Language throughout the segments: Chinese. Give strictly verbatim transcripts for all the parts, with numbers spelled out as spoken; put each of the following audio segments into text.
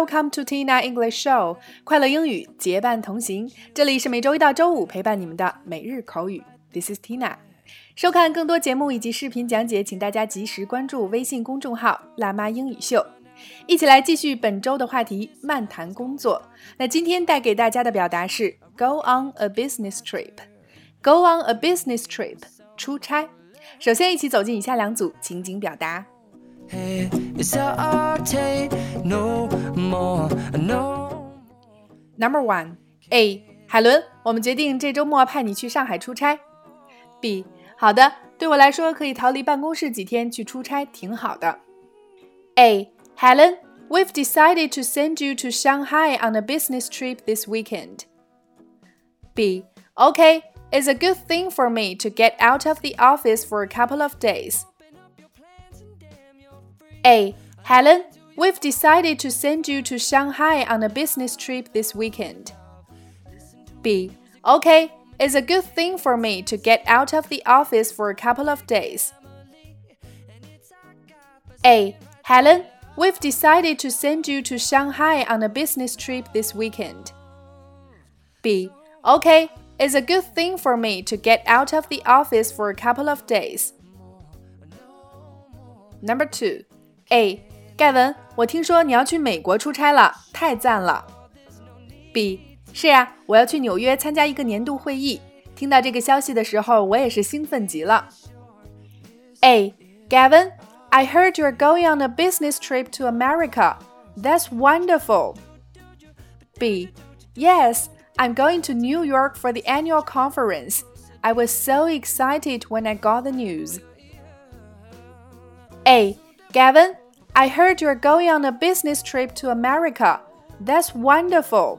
Welcome to Tina English Show， 快乐英语结伴同行，这里是每周一到周五陪伴你们的每日口语。This is Tina。收看更多节目以及视频讲解，请大家及时关注微信公众号“辣妈英语秀”。一起来继续本周的话题，漫谈工作。那今天带给大家的表达是 Go on a business trip。Go on a business trip， 出差。首先一起走进以下两组情景表达。Hey, it's a no more, no. Number one, A. 海伦，我们决定这周末派你去上海出差。B. 好的，对我来说可以逃离办公室几天去出差挺好的。A. Helen, we've decided to send you to Shanghai on a business trip this weekend. B. Okay, it's a good thing for me to get out of the office for a couple of days.A. Helen, we've decided to send you to Shanghai on a business trip this weekend. B. Okay, it's a good thing for me to get out of the office for a couple of days. A. Helen, we've decided to send you to Shanghai on a business trip this weekend. B. Okay, it's a good thing for me to get out of the office for a couple of days. Number two.A. Gavin, 我听说你要去美国出差了，太赞了。B. 是呀，我要去纽约参加一个年度会议。听到这个消息的时候，我也是兴奋极了。A. Gavin, I heard you're going on a business trip to America. That's wonderful. B. Yes, I'm going to New York for the annual conference. I was so excited when I got the news. A.Gavin, I heard you're going on a business trip to America. That's wonderful.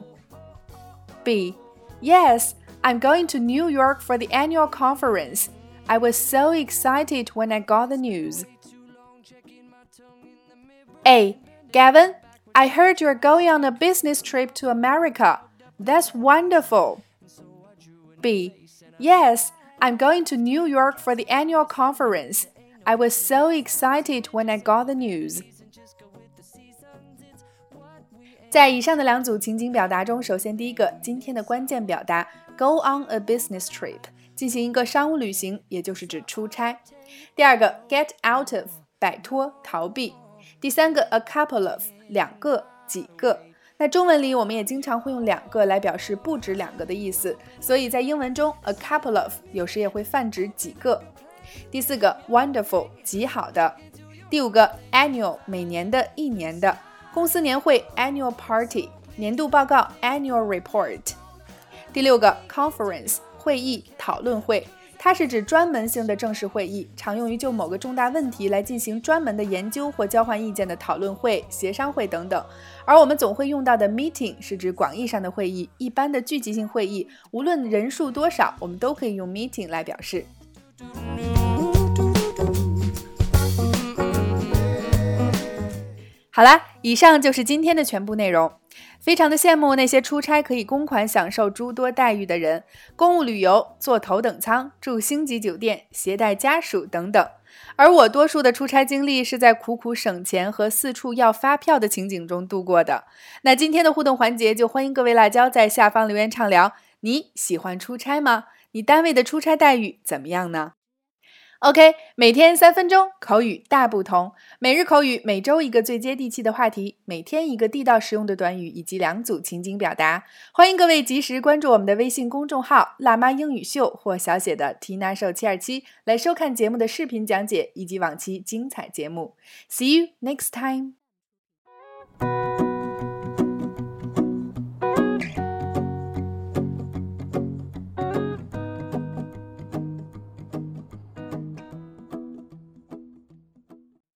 B. Yes, I'm going to New York for the annual conference. I was so excited when I got the news. A. Gavin, I heard you're going on a business trip to America. That's wonderful. B. Yes, I'm going to New York for the annual conference.I was so excited when I got the news. 在以上的两组情景表达中，首先第一个，今天的关键表达 Go on a business trip， 进行一个商务旅行，也就是指出差。第二个 Get out of， 摆脱、逃避。第三个 A couple of， 两个、几个。那中文里我们也经常会用两个来表示不止两个的意思，所以在英文中 A couple of 有时也会泛指几个。第四个 wonderful 极好的。第五个 annual 每年的一年的。公司年会 annual party 年度报告 annual report。第六个 conference 会议讨论会，它是指专门性的正式会议，常用于就某个重大问题来进行专门的研究或交换意见的讨论会、协商会等等。而我们总会用到的 meeting 是指广义上的会议，一般的聚集性会议，无论人数多少，我们都可以用 meeting 来表示。好啦，以上就是今天的全部内容。非常的羡慕那些出差可以公款享受诸多待遇的人，公务旅游、坐头等舱、住星级酒店、携带家属等等。而我多数的出差经历是在苦苦省钱和四处要发票的情景中度过的。那今天的互动环节，就欢迎各位辣椒在下方留言畅聊，你喜欢出差吗？你单位的出差待遇怎么样呢？OK， 每天三分钟，口语大不同。每日口语每周一个最接地气的话题，每天一个地道实用的短语，以及两组情景表达。欢迎各位及时关注我们的微信公众号“辣妈英语秀”或小写的 Tina Show 七二七，来收看节目的视频讲解以及往期精彩节目。See you next time.